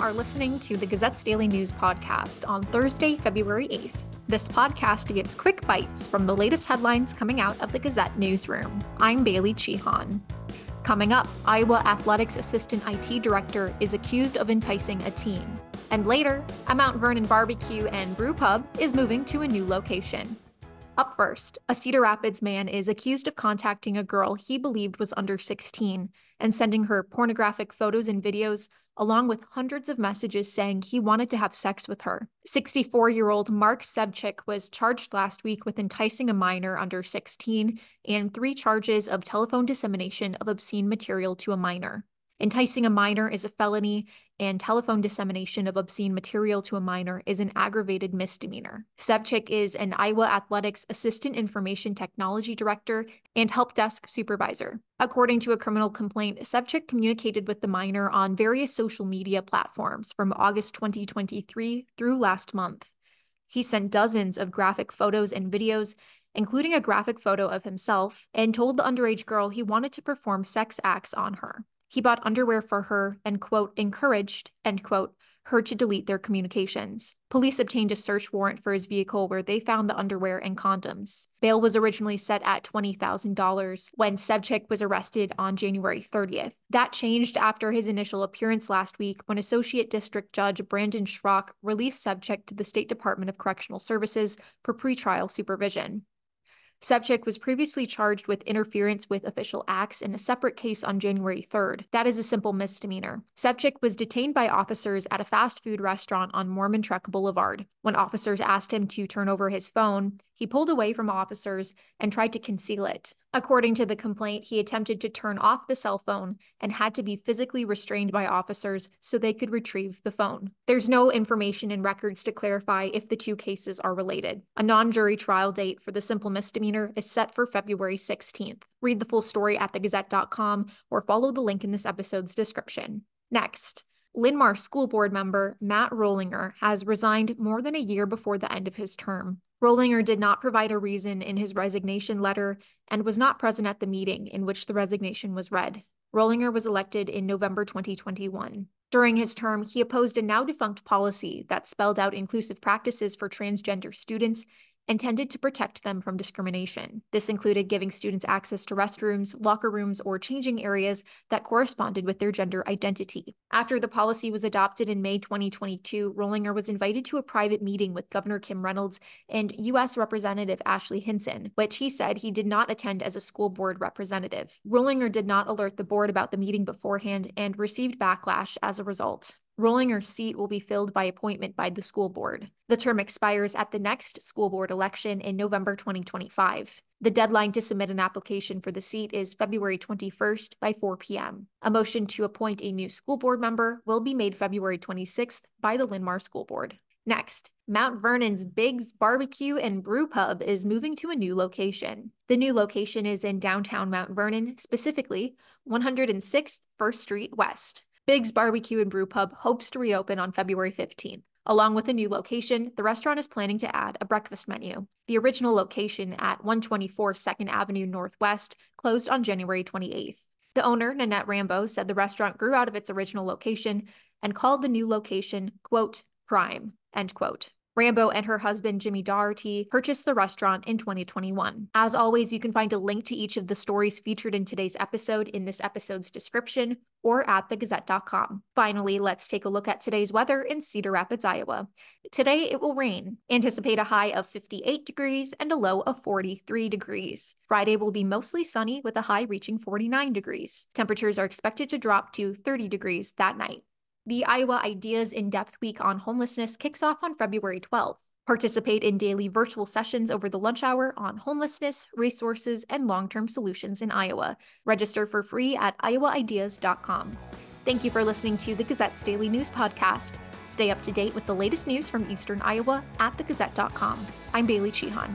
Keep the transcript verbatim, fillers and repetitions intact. are listening to the Gazette's Daily News Podcast on Thursday, February eighth. This podcast gives quick bites from the latest headlines coming out of the Gazette newsroom. I'm Bailey Cichon. Coming up, Iowa Athletics Assistant I T Director is accused of enticing a teen. And later, a Mount Vernon barbecue and brew pub is moving to a new location. Up first, a Cedar Rapids man is accused of contacting a girl he believed was under sixteen and sending her pornographic photos and videos, along with hundreds of messages saying he wanted to have sex with her. sixty-four-year-old Mark Sebchik was charged last week with enticing a minor under sixteen and three charges of telephone dissemination of obscene material to a minor. Enticing a minor is a felony, and telephone dissemination of obscene material to a minor is an aggravated misdemeanor. Sebchik is an Iowa Athletics Assistant Information Technology Director and Help Desk Supervisor. According to a criminal complaint, Sebchik communicated with the minor on various social media platforms from August twenty twenty-three through last month. He sent dozens of graphic photos and videos, including a graphic photo of himself, and told the underage girl he wanted to perform sex acts on her. He bought underwear for her and, quote, encouraged, end quote, her to delete their communications. Police obtained a search warrant for his vehicle where they found the underwear and condoms. Bail was originally set at twenty thousand dollars when Sebchik was arrested on January thirtieth. That changed after his initial appearance last week when Associate District Judge Brandon Schrock released Sebchik to the State Department of Correctional Services for pretrial supervision. Sebchik was previously charged with interference with official acts in a separate case on January third. That is a simple misdemeanor. Sebchik was detained by officers at a fast food restaurant on Mormon Trek Boulevard. When officers asked him to turn over his phone, he pulled away from officers and tried to conceal it. According to the complaint, he attempted to turn off the cell phone and had to be physically restrained by officers so they could retrieve the phone. There's no information in records to clarify if the two cases are related. A non-jury trial date for the simple misdemeanor is set for February sixteenth. Read the full story at the gazette dot com or follow the link in this episode's description. Next, Linn-Mar school board member Matt Rollinger has resigned more than a year before the end of his term. Rollinger did not provide a reason in his resignation letter and was not present at the meeting in which the resignation was read. Rollinger was elected in November twenty twenty-one. During his term, he opposed a now-defunct policy that spelled out inclusive practices for transgender students intended to protect them from discrimination. This included giving students access to restrooms, locker rooms, or changing areas that corresponded with their gender identity. After the policy was adopted in May twenty twenty-two, Rollinger was invited to a private meeting with Governor Kim Reynolds and U S Representative Ashley Hinson, which he said he did not attend as a school board representative. Rollinger did not alert the board about the meeting beforehand and received backlash as a result. Rollinger's seat will be filled by appointment by the school board. The term expires at the next school board election in November twenty twenty-five. The deadline to submit an application for the seat is February twenty-first by four p.m. A motion to appoint a new school board member will be made February twenty-sixth by the Linn-Mar School Board. Next, Mount Vernon's Big's B B Q and Brew Pub is moving to a new location. The new location is in downtown Mount Vernon, specifically one hundred sixth First Street West. Big's B B Q and Brew Pub hopes to reopen on February fifteenth. Along with a new location, the restaurant is planning to add a breakfast menu. The original location at one twenty-four second Avenue Northwest closed on January twenty-eighth. The owner, Nanette Rambeau, said the restaurant grew out of its original location and called the new location, quote, prime, end quote. Rambeau and her husband, Jimmy Doherty, purchased the restaurant in twenty twenty-one. As always, you can find a link to each of the stories featured in today's episode in this episode's description or at the gazette dot com. Finally, let's take a look at today's weather in Cedar Rapids, Iowa. Today, it will rain. Anticipate a high of fifty-eight degrees and a low of forty-three degrees. Friday will be mostly sunny with a high reaching forty-nine degrees. Temperatures are expected to drop to thirty degrees that night. The Iowa Ideas In-Depth Week on Homelessness kicks off on February twelfth. Participate in daily virtual sessions over the lunch hour on homelessness, resources, and long-term solutions in Iowa. Register for free at iowa ideas dot com. Thank you for listening to the Gazette's Daily News Podcast. Stay up to date with the latest news from Eastern Iowa at the gazette dot com. I'm Bailey Cichon.